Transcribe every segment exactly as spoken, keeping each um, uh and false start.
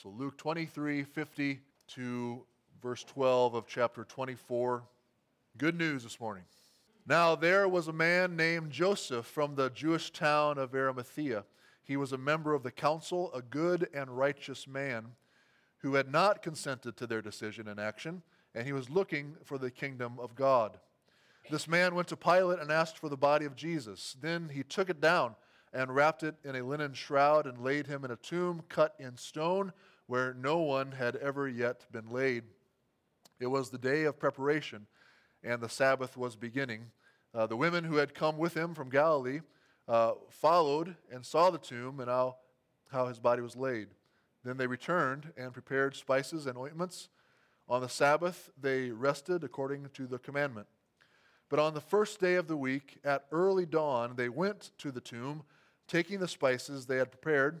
So Luke twenty-three fifty to verse twelve of chapter twenty-four. Good news this morning. Now there was a man named Joseph from the Jewish town of Arimathea. He was a member of the council, a good and righteous man, who had not consented to their decision and action, and he was looking for the kingdom of God. This man went to Pilate and asked for the body of Jesus. Then he took it down and wrapped it in a linen shroud and laid him in a tomb cut in stone where no one had ever yet been laid. It was the day of preparation, and the Sabbath was beginning. Uh, the women who had come with him from Galilee uh, followed and saw the tomb and how, how his body was laid. Then they returned and prepared spices and ointments. On the Sabbath they rested according to the commandment. But on the first day of the week, at early dawn, they went to the tomb, taking the spices they had prepared,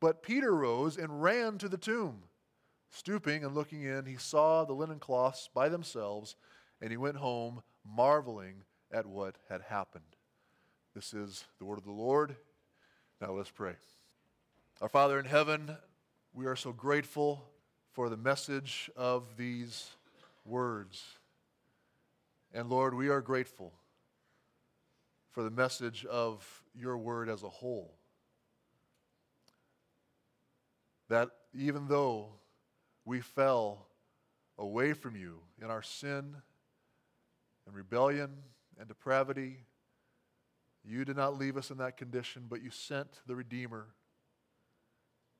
But Peter rose and ran to the tomb. Stooping and looking in, he saw the linen cloths by themselves, and he went home marveling at what had happened. This is the word of the Lord. Now let's pray. Our Father in heaven, we are so grateful for the message of these words. And Lord, we are grateful for the message of your word as a whole. That even though we fell away from you in our sin and rebellion and depravity, you did not leave us in that condition, but you sent the Redeemer,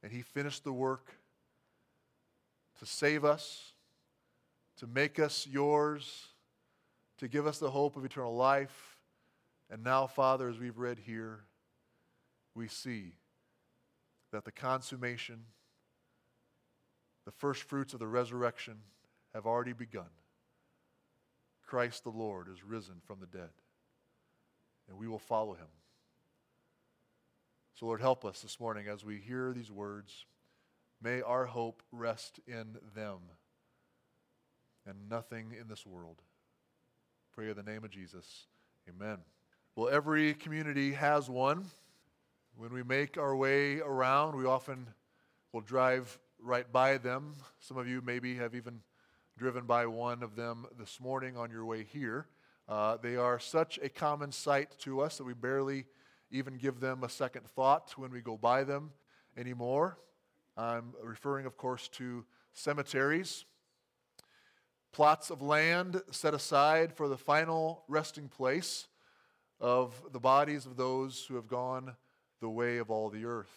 and he finished the work to save us, to make us yours, to give us the hope of eternal life. And now, Father, as we've read here, we see that the consummation, the first fruits of the resurrection have already begun. Christ the Lord is risen from the dead, and we will follow him. So, Lord, help us this morning as we hear these words. May our hope rest in them and nothing in this world. Pray in the name of Jesus. Amen. Well, every community has one. When we make our way around, we often will drive right by them. Some of you maybe have even driven by one of them this morning on your way here. Uh, they are such a common sight to us that we barely even give them a second thought when we go by them anymore. I'm referring, of course, to cemeteries. Plots of land set aside for the final resting place of the bodies of those who have gone the way of all the earth.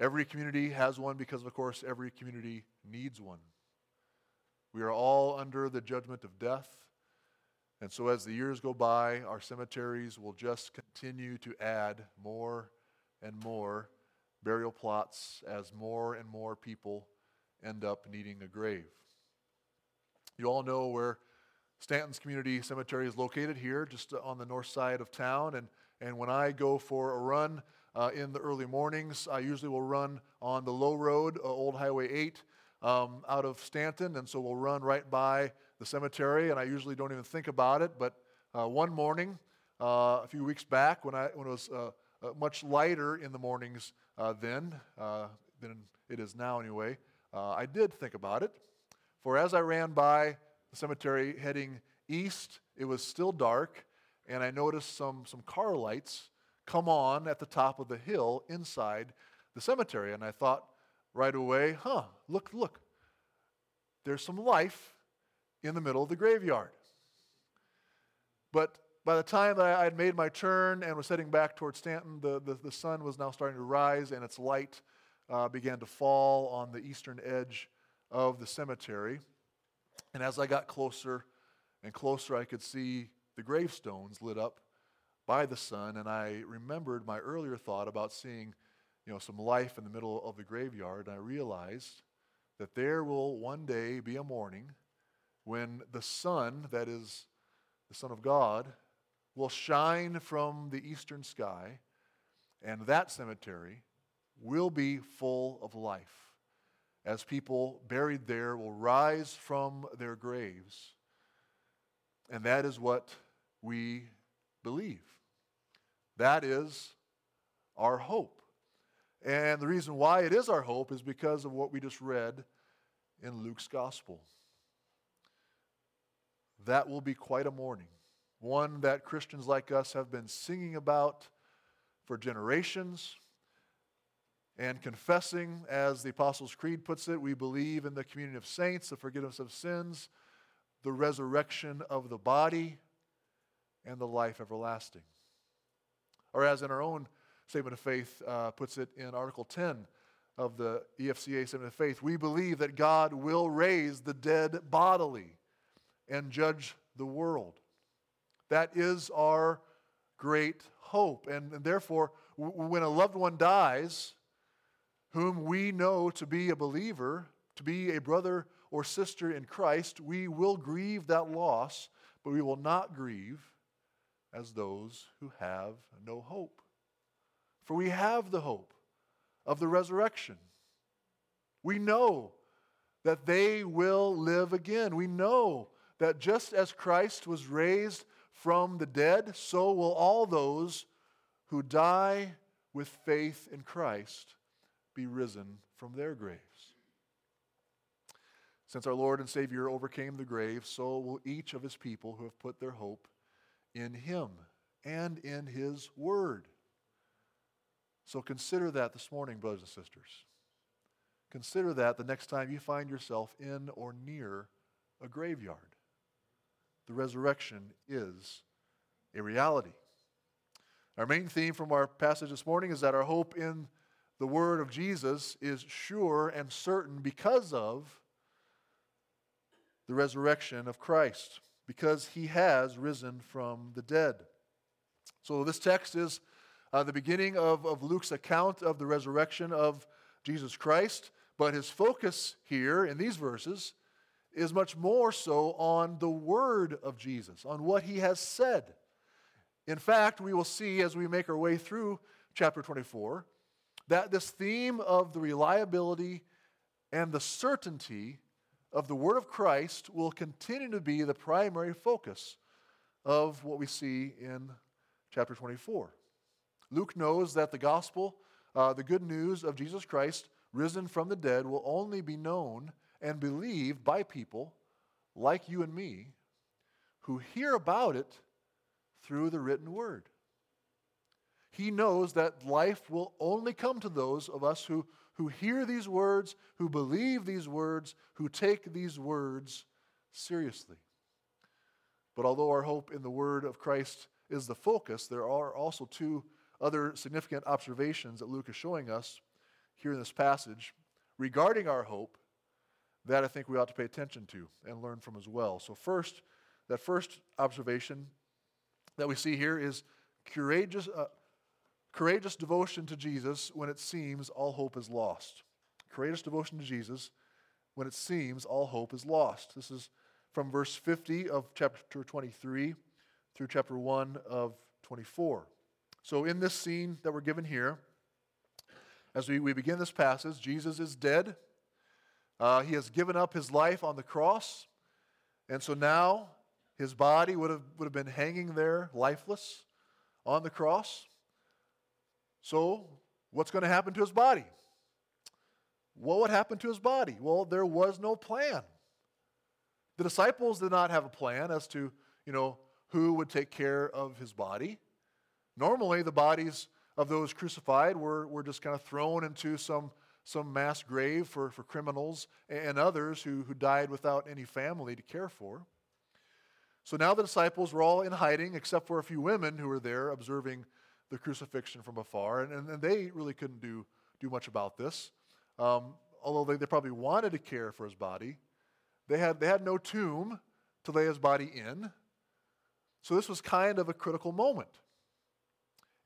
Every community has one because, of course, every community needs one. We are all under the judgment of death, and so as the years go by, our cemeteries will just continue to add more and more burial plots as more and more people end up needing a grave. You all know where Stanton's Community Cemetery is located here, just on the north side of town. And, and when I go for a run uh, in the early mornings, I usually will run on the low road, uh, Old Highway eight, um, out of Stanton. And so we'll run right by the cemetery, and I usually don't even think about it. But uh, one morning, uh, a few weeks back, when I when it was uh, uh, much lighter in the mornings uh, then uh, than it is now anyway, uh, I did think about it. For as I ran by the cemetery heading east, it was still dark, and I noticed some, some car lights come on at the top of the hill inside the cemetery. And I thought right away, huh, look, look, there's some life in the middle of the graveyard. But by the time that I had made my turn and was heading back towards Stanton, the, the, the sun was now starting to rise, and its light uh, began to fall on the eastern edge of the cemetery. And as I got closer and closer, I could see the gravestones lit up by the sun, and I remembered my earlier thought about seeing, you know, some life in the middle of the graveyard, and I realized that there will one day be a morning when the sun, that is the Son of God, will shine from the eastern sky, and that cemetery will be full of life, as people buried there will rise from their graves. And that is what we believe. That is our hope. And the reason why it is our hope is because of what we just read in Luke's gospel. That will be quite a morning, one that Christians like us have been singing about for generations and confessing. As the Apostles' Creed puts it, we believe in the communion of saints, the forgiveness of sins, the resurrection of the body, and the life everlasting. Or as in our own Statement of Faith uh, puts it in Article ten of the E F C A Statement of Faith, we believe that God will raise the dead bodily and judge the world. That is our great hope. And, and therefore, w- when a loved one dies, whom we know to be a believer, to be a brother or sister in Christ, we will grieve that loss, but we will not grieve as those who have no hope. For we have the hope of the resurrection. We know that they will live again. We know that just as Christ was raised from the dead, so will all those who die with faith in Christ be risen from their graves. Since our Lord and Savior overcame the grave, so will each of his people who have put their hope in him and in his word. So consider that this morning, brothers and sisters. Consider that the next time you find yourself in or near a graveyard. The resurrection is a reality. Our main theme from our passage this morning is that our hope in the word of Jesus is sure and certain because of the resurrection of Christ, because he has risen from the dead. So this text is Uh, the beginning of, of Luke's account of the resurrection of Jesus Christ, but his focus here in these verses is much more so on the word of Jesus, on what he has said. In fact, we will see as we make our way through chapter twenty-four that this theme of the reliability and the certainty of the word of Christ will continue to be the primary focus of what we see in chapter twenty-four. Luke knows that the gospel, uh, the good news of Jesus Christ, risen from the dead, will only be known and believed by people like you and me who hear about it through the written word. He knows that life will only come to those of us who, who hear these words, who believe these words, who take these words seriously. But although our hope in the word of Christ is the focus, there are also two other significant observations that Luke is showing us here in this passage regarding our hope that I think we ought to pay attention to and learn from as well. So first, that first observation that we see here is courageous, uh, courageous devotion to Jesus when it seems all hope is lost. Courageous devotion to Jesus when it seems all hope is lost. This is from verse fifty of chapter twenty-three through chapter one of twenty-four. So in this scene that we're given here, as we, we begin this passage, Jesus is dead. Uh, he has given up his life on the cross. And so now his body would have, would have been hanging there lifeless on the cross. So what's going to happen to his body? What would happen to his body? Well, there was no plan. The disciples did not have a plan as to, you know, who would take care of his body. Normally, the bodies of those crucified were, were just kind of thrown into some, some mass grave for, for criminals and others who, who died without any family to care for. So now the disciples were all in hiding, except for a few women who were there observing the crucifixion from afar, and, and, and they really couldn't do, do much about this. Um, although they, they probably wanted to care for his body, they had, they had no tomb to lay his body in. So this was kind of a critical moment.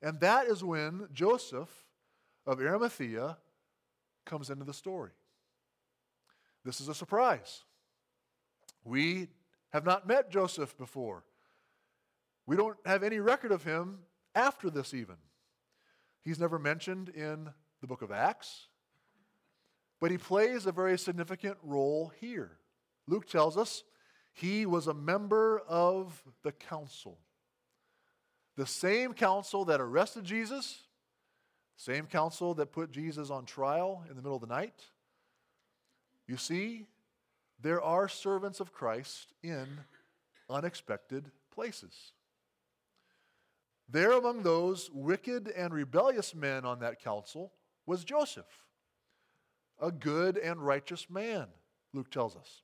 And that is when Joseph of Arimathea comes into the story. This is a surprise. We have not met Joseph before. We don't have any record of him after this even. He's never mentioned in the book of Acts, but he plays a very significant role here. Luke tells us he was a member of the council. The same council that arrested Jesus, same council that put Jesus on trial in the middle of the night. You see, there are servants of Christ in unexpected places. There among those wicked and rebellious men on that council was Joseph, a good and righteous man, Luke tells us.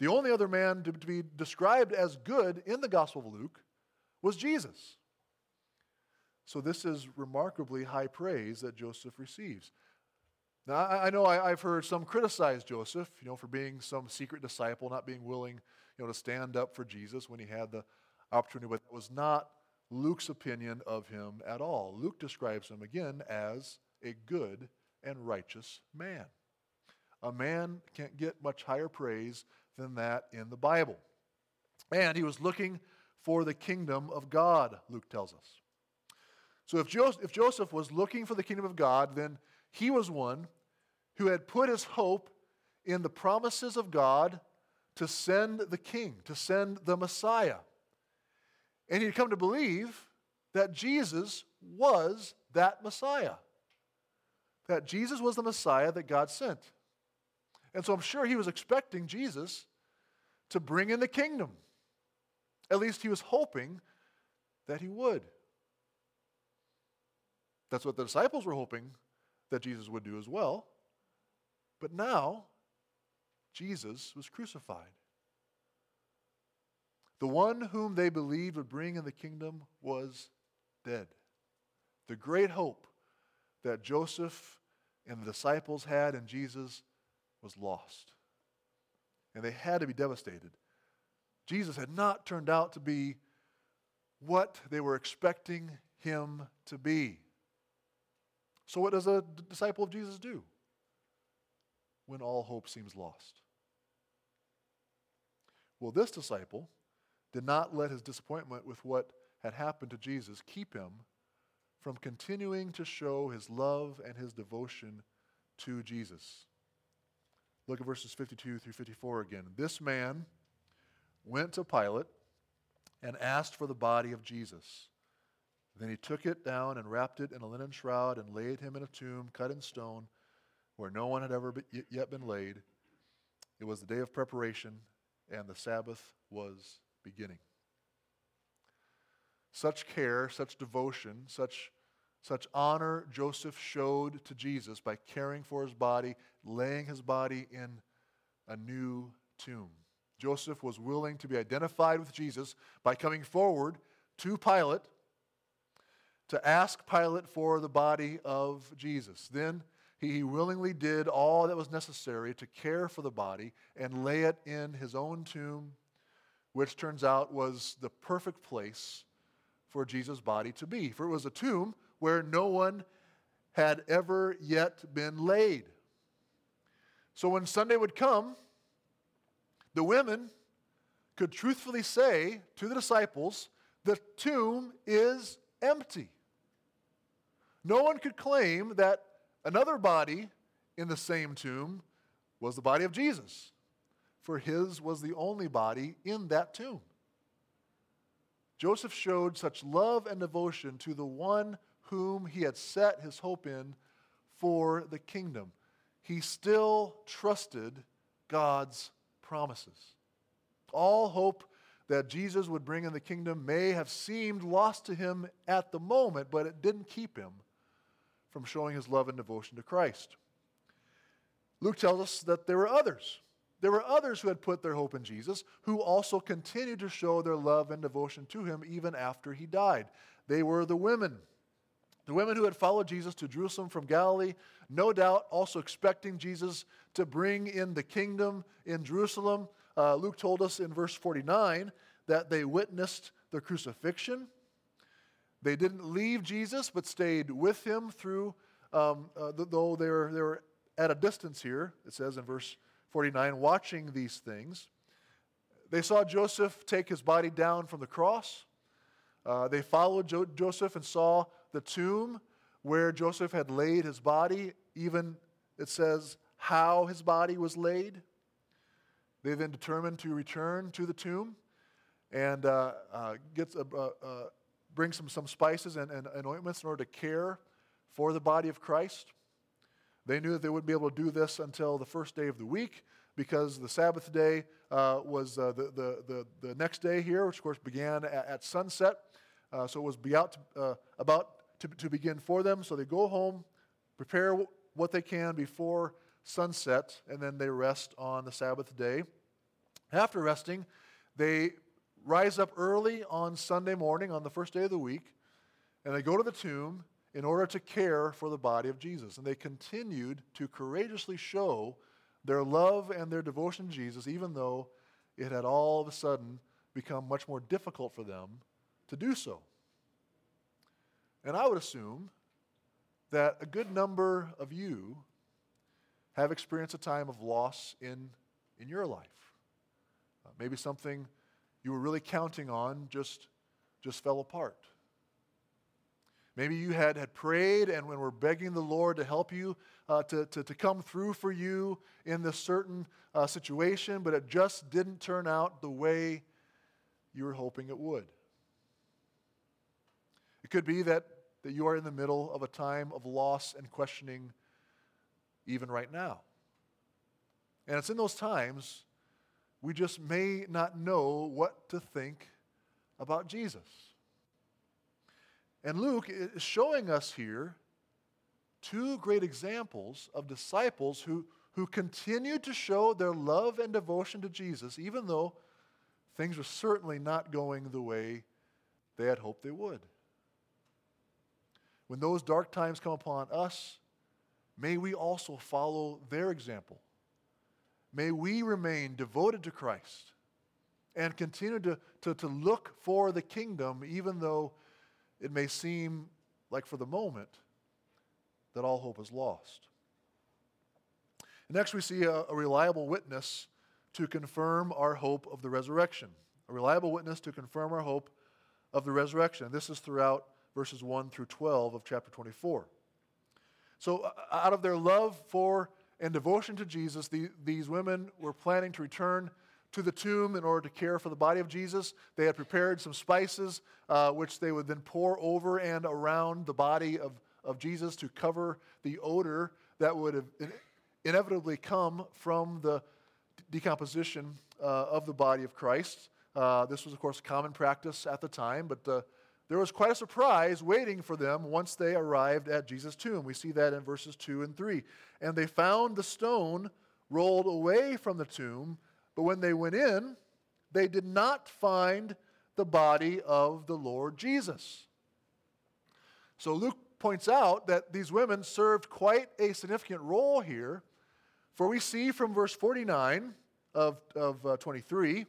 The only other man to be described as good in the Gospel of Luke was Jesus. So this is remarkably high praise that Joseph receives. Now, I, I know I, I've heard some criticize Joseph, you know, for being some secret disciple, not being willing, you know, to stand up for Jesus when he had the opportunity, but that was not Luke's opinion of him at all. Luke describes him, again, as a good and righteous man. A man can't get much higher praise than that in the Bible. And he was looking for the kingdom of God, Luke tells us. So if Joseph, if Joseph was looking for the kingdom of God, then he was one who had put his hope in the promises of God to send the king, to send the Messiah. And he had come to believe that Jesus was that Messiah, that Jesus was the Messiah that God sent. And so I'm sure he was expecting Jesus to bring in the kingdom. At least he was hoping that he would. That's what the disciples were hoping that Jesus would do as well. But now, Jesus was crucified. The one whom they believed would bring in the kingdom was dead. The great hope that Joseph and the disciples had in Jesus was lost. And they had to be devastated. Jesus had not turned out to be what they were expecting him to be. So what does a disciple of Jesus do when all hope seems lost? Well, this disciple did not let his disappointment with what had happened to Jesus keep him from continuing to show his love and his devotion to Jesus. Look at verses fifty-two through fifty-four again. This man went to Pilate and asked for the body of Jesus. Then he took it down and wrapped it in a linen shroud and laid him in a tomb cut in stone where no one had ever yet been laid. It was the day of preparation, and the Sabbath was beginning. Such care, such devotion, such, such honor Joseph showed to Jesus by caring for his body, laying his body in a new tomb. Joseph was willing to be identified with Jesus by coming forward to Pilate to ask Pilate for the body of Jesus. Then he willingly did all that was necessary to care for the body and lay it in his own tomb, which turns out was the perfect place for Jesus' body to be. For it was a tomb where no one had ever yet been laid. So when Sunday would come, the women could truthfully say to the disciples, the tomb is empty. No one could claim that another body in the same tomb was the body of Jesus, for his was the only body in that tomb. Joseph showed such love and devotion to the one whom he had set his hope in for the kingdom. He still trusted God's promises. All hope that Jesus would bring in the kingdom may have seemed lost to him at the moment, but it didn't keep him from showing his love and devotion to Christ. Luke tells us that there were others. There were others who had put their hope in Jesus, who also continued to show their love and devotion to him even after he died. They were the women. The women who had followed Jesus to Jerusalem from Galilee, no doubt also expecting Jesus to bring in the kingdom in Jerusalem. Uh, Luke told us in verse forty-nine that they witnessed the crucifixion. They didn't leave Jesus, but stayed with him through, um, uh, though they were, they were at a distance here, it says in verse forty-nine, watching these things. They saw Joseph take his body down from the cross. Uh, they followed Jo- Joseph and saw the tomb where Joseph had laid his body, even, it says, how his body was laid. They then determined to return to the tomb and uh, uh, get, uh, uh, bring some, some spices and, and, and ointments in order to care for the body of Christ. They knew that they wouldn't be able to do this until the first day of the week, because the Sabbath day uh, was uh, the, the, the, the next day here, which, of course, began at, at sunset. Uh, so it was be out to, uh, about to, to begin for them. So they go home, prepare w- what they can before sunset, and then they rest on the Sabbath day. After resting, they rise up early on Sunday morning, on the first day of the week, and they go to the tomb in order to care for the body of Jesus. And they continued to courageously show their love and their devotion to Jesus, even though it had all of a sudden become much more difficult for them to do so. And I would assume that a good number of you have experienced a time of loss in, in your life. Uh, maybe something you were really counting on just, just fell apart. Maybe you had, had prayed and when we're begging the Lord to help you, uh, to, to, to come through for you in this certain uh, situation, but it just didn't turn out the way you were hoping it would. It could be that, that you are in the middle of a time of loss and questioning even right now. And it's in those times we just may not know what to think about Jesus. And Luke is showing us here two great examples of disciples who, who continued to show their love and devotion to Jesus, even though things were certainly not going the way they had hoped they would. When those dark times come upon us, may we also follow their example. May we remain devoted to Christ and continue to, to, to look for the kingdom, even though it may seem like for the moment that all hope is lost. Next, we see a, a reliable witness to confirm our hope of the resurrection. A reliable witness to confirm our hope of the resurrection. This is throughout verses one through twelve of chapter twenty-four. So out of their love for and devotion to Jesus, the, these women were planning to return to the tomb in order to care for the body of Jesus. They had prepared some spices, uh, which they would then pour over and around the body of, of Jesus to cover the odor that would have inevitably come from the decomposition uh, of the body of Christ. Uh, this was, of course, common practice at the time, but uh, there was quite a surprise waiting for them once they arrived at Jesus' tomb. We see that in verses two and three. And they found the stone rolled away from the tomb, but when they went in, they did not find the body of the Lord Jesus. So Luke points out that these women served quite a significant role here, for we see from verse forty-nine of, of uh, twenty-three,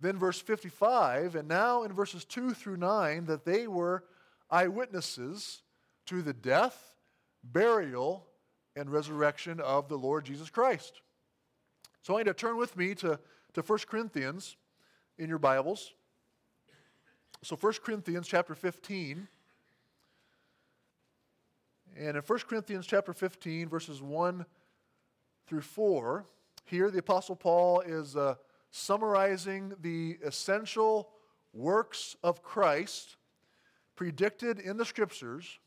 then verse fifty-five, and now in verses two through nine, that they were eyewitnesses to the death, burial, and resurrection of the Lord Jesus Christ. So I need to turn with me to, to First Corinthians in your Bibles. So First Corinthians chapter fifteen. And in First Corinthians chapter fifteen, verses one through four, here the Apostle Paul is uh, summarizing the essential works of Christ predicted in the Scriptures,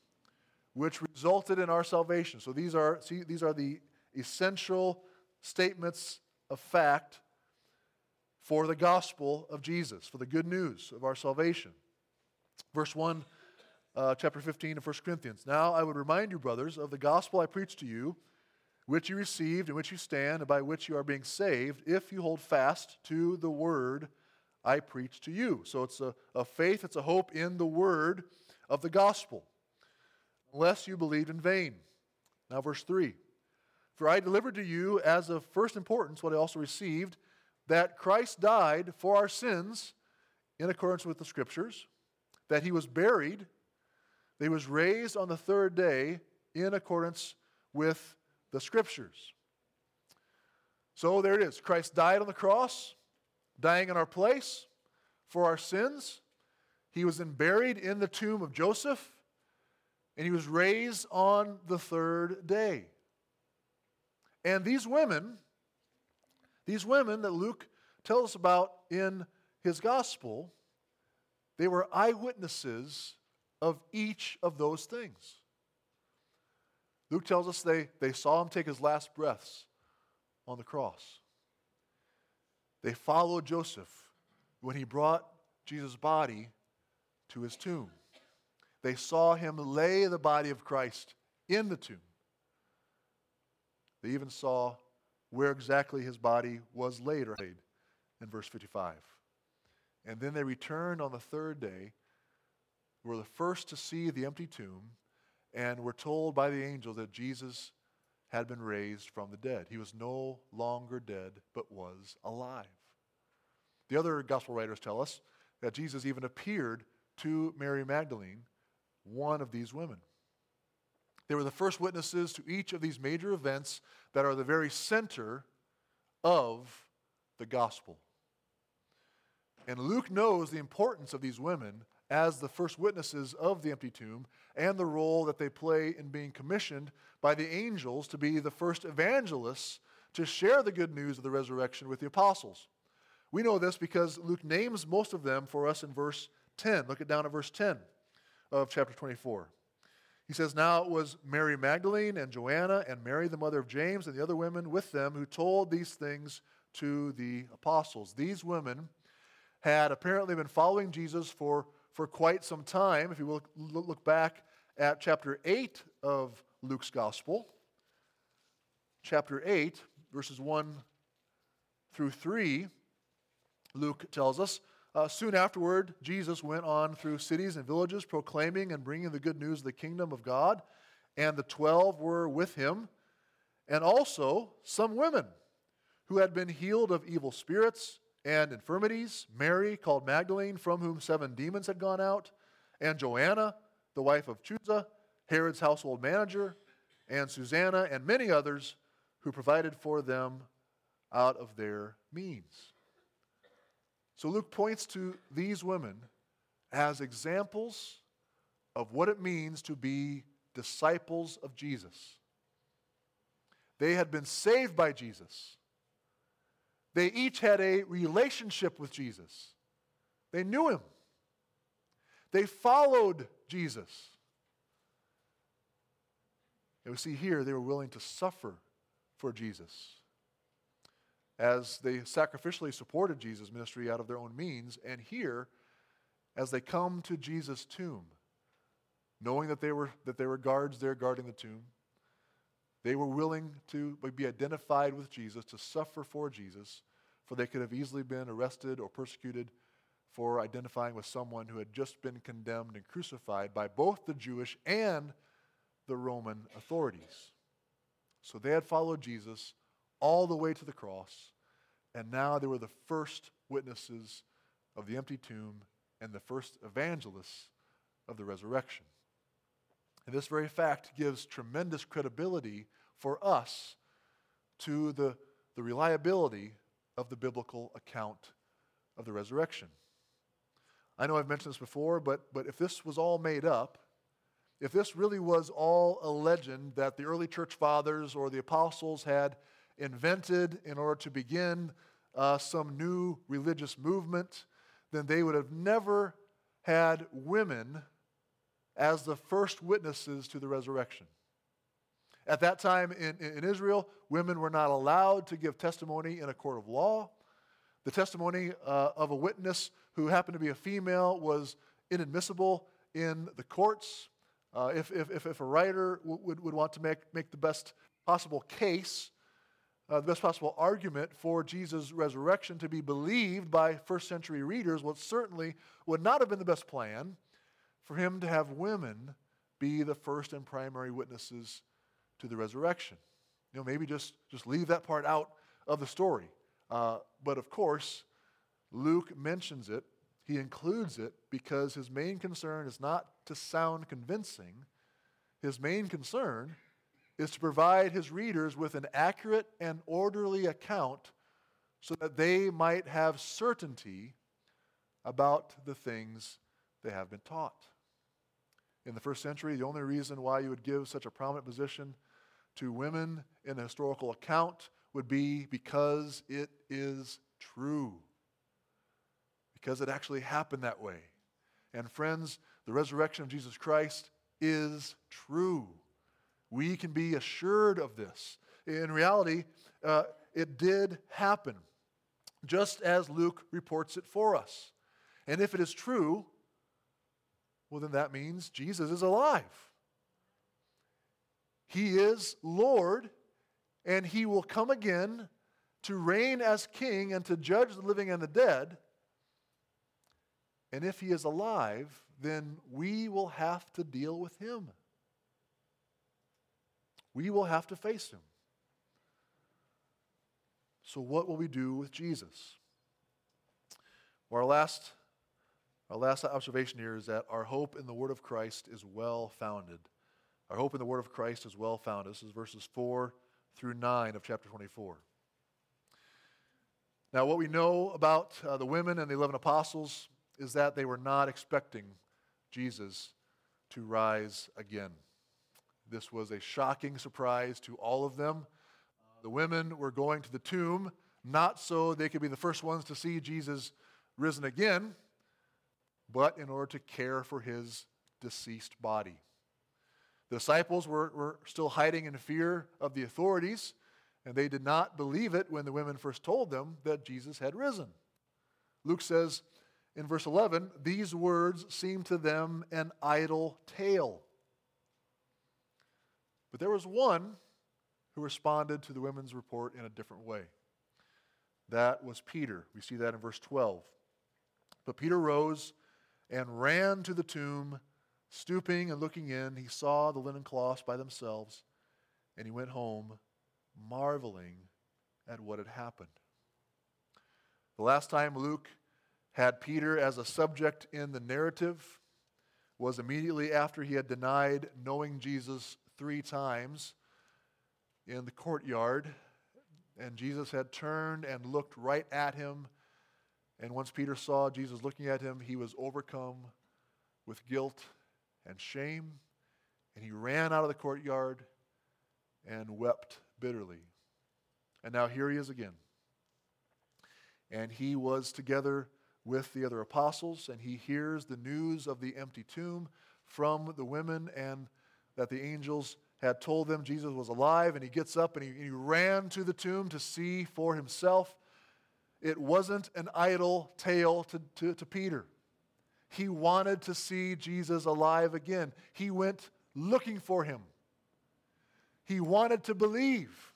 which resulted in our salvation. So these are, see, these are the essential statements of fact for the gospel of Jesus, for the good news of our salvation. Verse one, uh, chapter fifteen of First Corinthians. Now I would remind you, brothers, of the gospel I preached to you, which you received, in which you stand, and by which you are being saved, if you hold fast to the word I preach to you. So it's a, a faith, it's a hope in the word of the gospel, unless you believed in vain. Now verse three, for I delivered to you as of first importance what I also received, that Christ died for our sins in accordance with the Scriptures, that he was buried, that he was raised on the third day in accordance with the Scriptures. So there it is. Christ died on the cross, dying in our place for our sins. He was then buried in the tomb of Joseph, and he was raised on the third day. And these women, these women that Luke tells us about in his gospel, they were eyewitnesses of each of those things. Luke tells us they, they saw him take his last breaths on the cross. They followed Joseph when he brought Jesus' body to his tomb. They saw him lay the body of Christ in the tomb. They even saw where exactly his body was laid, laid in verse fifty-five. And then they returned on the third day, were the first to see the empty tomb, and were told by the angel that Jesus had been raised from the dead. He was no longer dead, but was alive. The other gospel writers tell us that Jesus even appeared to Mary Magdalene, one of these women. They were the first witnesses to each of these major events that are the very center of the gospel. And Luke knows the importance of these women as the first witnesses of the empty tomb and the role that they play in being commissioned by the angels to be the first evangelists to share the good news of the resurrection with the apostles. We know this because Luke names most of them for us in verse ten. Look it down at verse ten of chapter twenty-four. He says, now it was Mary Magdalene and Joanna and Mary the mother of James and the other women with them who told these things to the apostles. These women had apparently been following Jesus for, for quite some time. If you look, look back at chapter eight of Luke's gospel, chapter eight, verses one through three, Luke tells us, uh, soon afterward, Jesus went on through cities and villages, proclaiming and bringing the good news of the kingdom of God, and the twelve were with him, and also some women who had been healed of evil spirits and infirmities, Mary, called Magdalene, from whom seven demons had gone out, and Joanna, the wife of Chuza, Herod's household manager, and Susanna, and many others who provided for them out of their means. So Luke points to these women as examples of what it means to be disciples of Jesus. They had been saved by Jesus. They each had a relationship with Jesus. They knew him. They followed Jesus. And we see here they were willing to suffer for Jesus as they sacrificially supported Jesus' ministry out of their own means. And here, as they come to Jesus' tomb, knowing that they were, that there were guards there guarding the tomb, they were willing to be identified with Jesus, to suffer for Jesus, for they could have easily been arrested or persecuted for identifying with someone who had just been condemned and crucified by both the Jewish and the Roman authorities. So they had followed Jesus all the way to the cross, and now they were the first witnesses of the empty tomb and the first evangelists of the resurrection. And this very fact gives tremendous credibility for us to the, the reliability of the biblical account of the resurrection. I know I've mentioned this before, but, but if this was all made up, if this really was all a legend that the early church fathers or the apostles had invented in order to begin uh, some new religious movement, then they would have never had women as the first witnesses to the resurrection. At that time in, in Israel, women were not allowed to give testimony in a court of law. The testimony uh, of a witness who happened to be a female was inadmissible in the courts. Uh, if, if, if a writer w- would, would want to make, make the best possible case, uh, the best possible argument for Jesus' resurrection to be believed by first century readers, well, it certainly would not have been the best plan for him to have women be the first and primary witnesses to the resurrection. You know, maybe just, just leave that part out of the story. Uh, but of course, Luke mentions it. He includes it because his main concern is not to sound convincing. His main concern is to provide his readers with an accurate and orderly account so that they might have certainty about the things they have been taught. In the first century, the only reason why you would give such a prominent position to women in a historical account would be because it is true, because it actually happened that way. And friends, the resurrection of Jesus Christ is true. We can be assured of this. In reality, uh, it did happen, just as Luke reports it for us. And if it is true, well, then that means Jesus is alive. He is Lord, and he will come again to reign as king and to judge the living and the dead. And if he is alive, then we will have to deal with him. We will have to face him. So what will we do with Jesus? Well, our last, our last observation here is that our hope in the word of Christ is well-founded. Our hope in the word of Christ is well-founded. This is verses four through nine of chapter twenty-four. Now, what we know about uh, the women and the eleven apostles is that they were not expecting Jesus to rise again. This was a shocking surprise to all of them. Uh, the women were going to the tomb, not so they could be the first ones to see Jesus risen again, but in order to care for his deceased body. The disciples were, were still hiding in fear of the authorities, and they did not believe it when the women first told them that Jesus had risen. Luke says, in verse eleven, these words seemed to them an idle tale. But there was one who responded to the women's report in a different way. That was Peter. We see that in verse twelve. But Peter rose and ran to the tomb, stooping and looking in. He saw the linen cloths by themselves, and he went home, marveling at what had happened. The last time Luke had Peter as a subject in the narrative was immediately after he had denied knowing Jesus three times in the courtyard, and Jesus had turned and looked right at him, and once Peter saw Jesus looking at him, he was overcome with guilt and shame, and he ran out of the courtyard and wept bitterly. And now here he is again. And he was together with the other apostles, and he hears the news of the empty tomb from the women and that the angels had told them Jesus was alive, and he gets up and he, and he ran to the tomb to see for himself. It wasn't an idle tale to, to, to Peter. He wanted to see Jesus alive again. He went looking for him. He wanted to believe.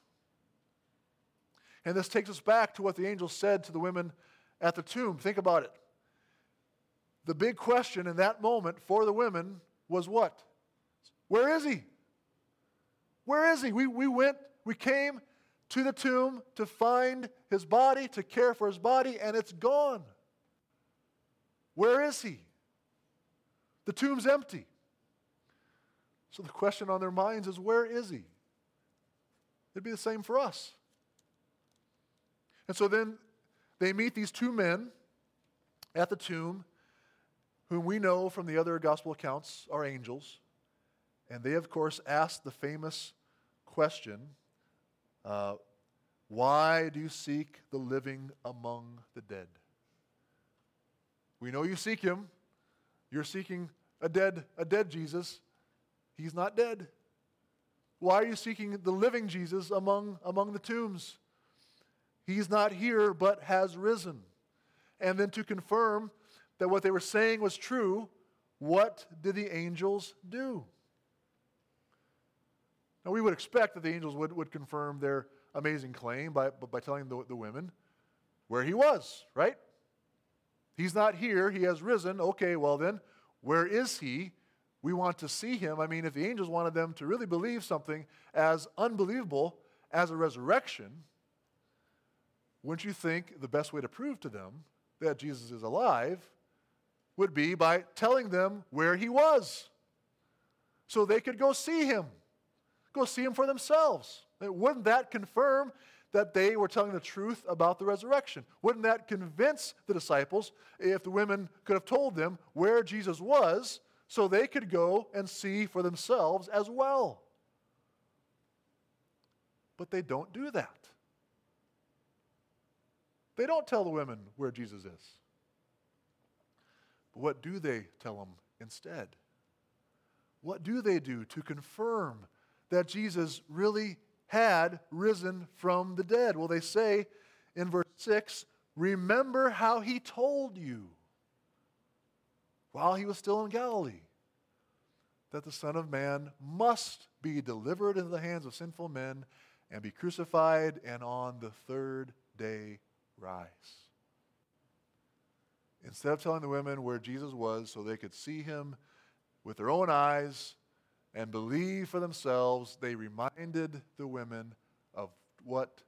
And this takes us back to what the angels said to the women at the tomb. Think about it. The big question in that moment for the women was what? Where is he? Where is he? We, we went, we came to the tomb to find his body, to care for his body, and it's gone. Where is he? The tomb's empty. So the question on their minds is, where is he? It'd be the same for us. And so then they meet these two men at the tomb, whom we know from the other gospel accounts are angels. And they, of course, ask the famous question, uh, why do you seek the living among the dead? We know you seek him. You're seeking a dead, a dead Jesus. He's not dead. Why are you seeking the living Jesus among, among the tombs? He's not here, but has risen. And then to confirm that what they were saying was true, what did the angels do? Now, we would expect that the angels would, would confirm their amazing claim by, by telling the, the women where he was, right? He's not here. He has risen. Okay, well then, where is he? We want to see him. I mean, if the angels wanted them to really believe something as unbelievable as a resurrection, wouldn't you think the best way to prove to them that Jesus is alive would be by telling them where he was so they could go see him, go see him for themselves? Wouldn't that confirm that they were telling the truth about the resurrection? Wouldn't that convince the disciples if the women could have told them where Jesus was so they could go and see for themselves as well? But they don't do that. They don't tell the women where Jesus is. But what do they tell them instead? What do they do to confirm that Jesus really had risen from the dead? Well, they say in verse six, remember how he told you while he was still in Galilee that the Son of Man must be delivered into the hands of sinful men and be crucified and on the third day rise. Instead of telling the women where Jesus was so they could see him with their own eyes and believe for themselves, they reminded the women of what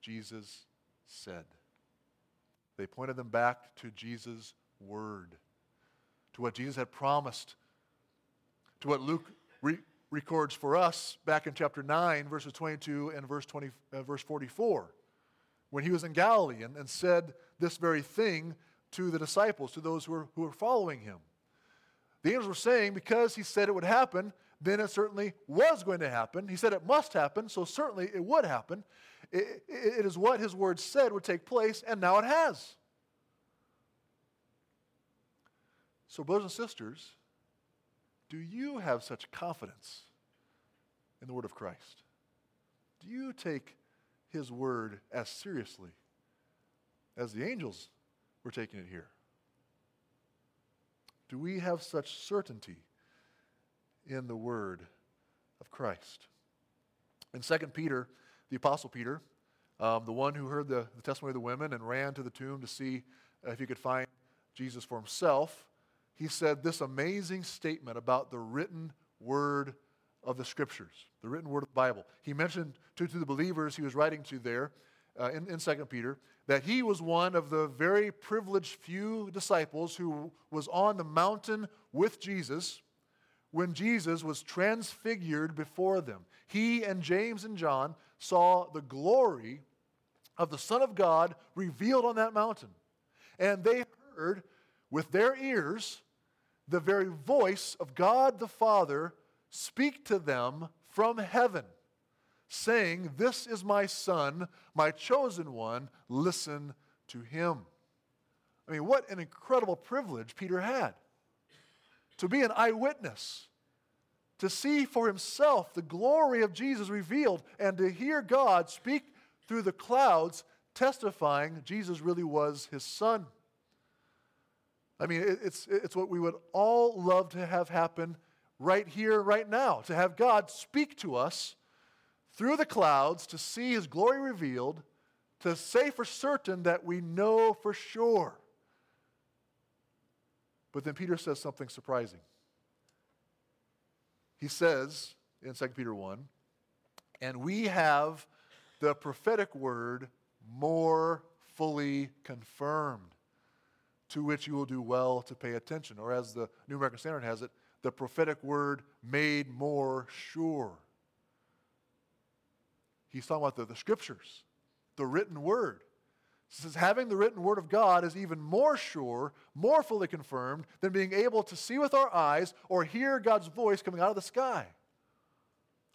Jesus said. They pointed them back to Jesus' word, to what Jesus had promised, to what Luke re- records for us back in chapter nine, verses twenty-two and verse twenty, uh, verse forty-four, when he was in Galilee and, and said this very thing to the disciples, to those who were, who were following him. The angels were saying, because he said it would happen, then it certainly was going to happen. He said it must happen, so certainly it would happen. It, it, it is what his word said would take place, and now it has. So, brothers and sisters, do you have such confidence in the word of Christ? Do you take his word as seriously as the angels were taking it here? Do we have such certainty in the word of Christ? In Second Peter, the Apostle Peter, um, the one who heard the, the testimony of the women and ran to the tomb to see if he could find Jesus for himself, he said this amazing statement about the written word of the Scriptures, the written word of the Bible. He mentioned to, to the believers he was writing to there uh, in, in Second Peter that he was one of the very privileged few disciples who was on the mountain with Jesus when Jesus was transfigured before them. He and James and John saw the glory of the Son of God revealed on that mountain. And they heard with their ears the very voice of God the Father speak to them from heaven, saying, "This is my Son, my chosen one, listen to him." I mean, what an incredible privilege Peter had to be an eyewitness, to see for himself the glory of Jesus revealed, and to hear God speak through the clouds, testifying Jesus really was his Son. I mean, it's, it's what we would all love to have happen right here, right now, to have God speak to us through the clouds, to see his glory revealed, to say for certain that we know for sure. But then Peter says something surprising. He says in Second Peter one, "And we have the prophetic word more fully confirmed, to which you will do well to pay attention." Or as the New American Standard has it, "The prophetic word made more sure." He's talking about the, the Scriptures, the written word. Since having the written word of God is even more sure, more fully confirmed, than being able to see with our eyes or hear God's voice coming out of the sky.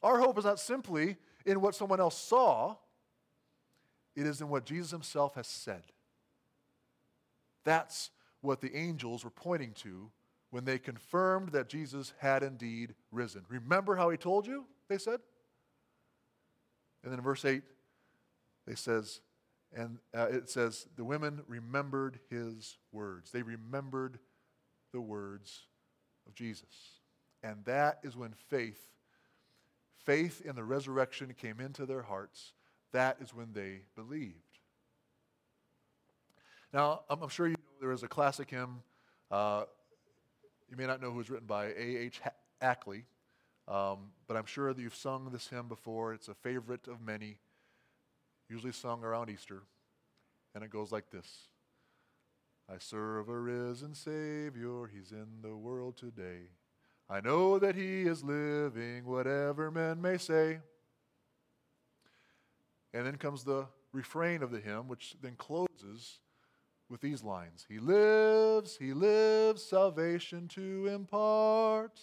Our hope is not simply in what someone else saw. It is in what Jesus himself has said. That's what the angels were pointing to when they confirmed that Jesus had indeed risen. Remember how he told you, they said? And then in verse eight, they says, and uh, it says, the women remembered his words. They remembered the words of Jesus. And that is when faith faith in the resurrection came into their hearts. That is when they believed. Now, I'm sure you know there is a classic hymn. Uh, you may not know who it's written by, A H Ackley, um, but I'm sure that you've sung this hymn before. It's a favorite of many, usually sung around Easter, and it goes like this. I serve a risen Savior, he's in the world today. I know that he is living, whatever men may say. And then comes the refrain of the hymn, which then closes with these lines. He lives, he lives, salvation to impart.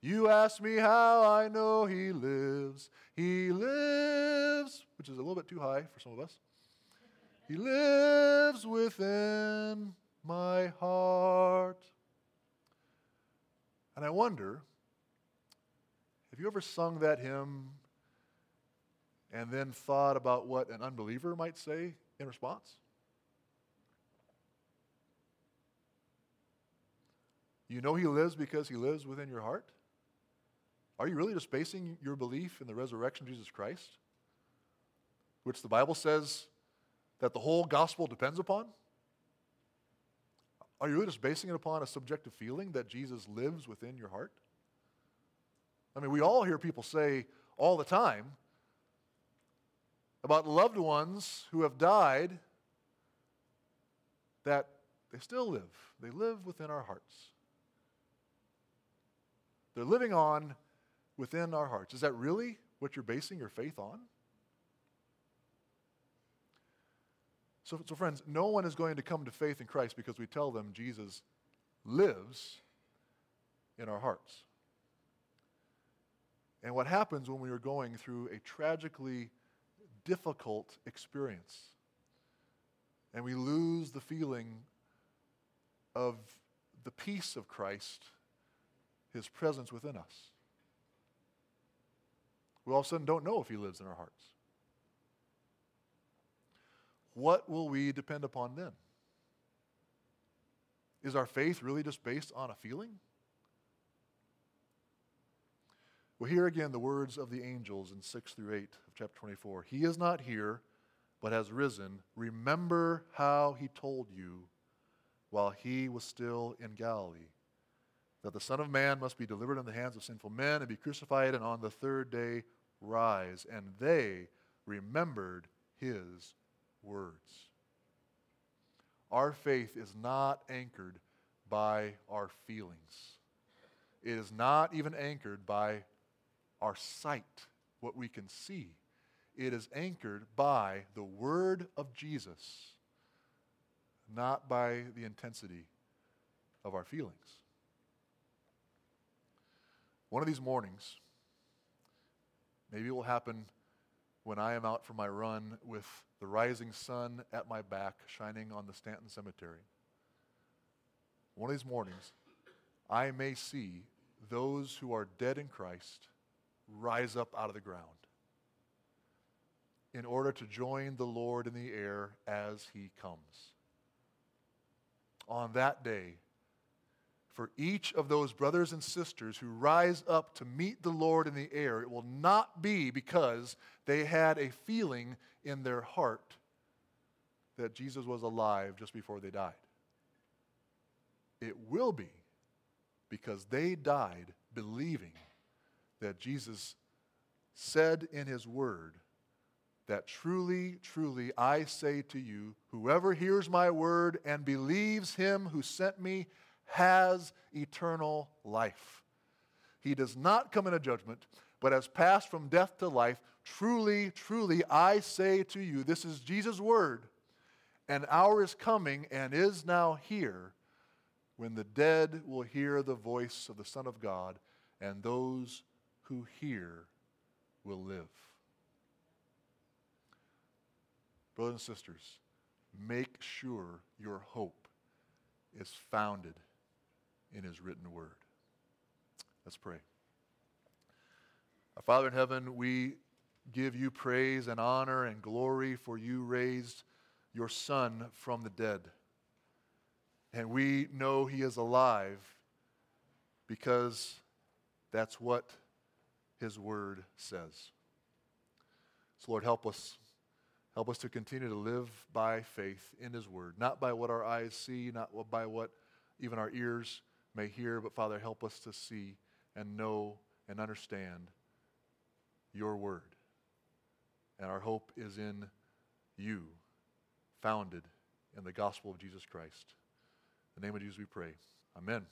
You ask me how I know he lives. He lives, which is a little bit too high for some of us. He lives within my heart. And I wonder, have you ever sung that hymn and then thought about what an unbeliever might say in response? You know he lives because he lives within your heart? Are you really just basing your belief in the resurrection of Jesus Christ, which the Bible says that the whole gospel depends upon? Are you really just basing it upon a subjective feeling that Jesus lives within your heart? I mean, we all hear people say all the time about loved ones who have died that they still live. They live within our hearts. They're living on within our hearts. Is that really what you're basing your faith on? So, so friends, no one is going to come to faith in Christ because we tell them Jesus lives in our hearts. And what happens when we are going through a tragically difficult experience and we lose the feeling of the peace of Christ, his presence within us? We all of a sudden don't know if he lives in our hearts. What will we depend upon then? Is our faith really just based on a feeling? Well, here again the words of the angels in six through eight of chapter twenty-four. He is not here, but has risen. Remember how he told you while he was still in Galilee, that the Son of Man must be delivered in the hands of sinful men and be crucified, and on the third day rise. And they remembered his words. Our faith is not anchored by our feelings. It is not even anchored by our sight, what we can see. It is anchored by the word of Jesus, not by the intensity of our feelings. One of these mornings, maybe it will happen when I am out for my run with the rising sun at my back shining on the Stanton Cemetery. One of these mornings, I may see those who are dead in Christ rise up out of the ground in order to join the Lord in the air as he comes. On that day, for each of those brothers and sisters who rise up to meet the Lord in the air, it will not be because they had a feeling in their heart that Jesus was alive just before they died. It will be because they died believing that Jesus said in his word that truly, truly, I say to you, whoever hears my word and believes him who sent me has eternal life. He does not come into judgment, but has passed from death to life. Truly, truly, I say to you, this is Jesus' word, an hour is coming and is now here when the dead will hear the voice of the Son of God, and those who hear will live. Brothers and sisters, make sure your hope is founded in his written word. Let's pray. Our Father in heaven, we give you praise and honor and glory, for you raised your Son from the dead. And we know he is alive because that's what his word says. So Lord, help us. Help us to continue to live by faith in his word, not by what our eyes see, not by what even our ears may hear, but Father, help us to see and know and understand your word. And our hope is in you, founded in the gospel of Jesus Christ. In the name of Jesus we pray. Amen.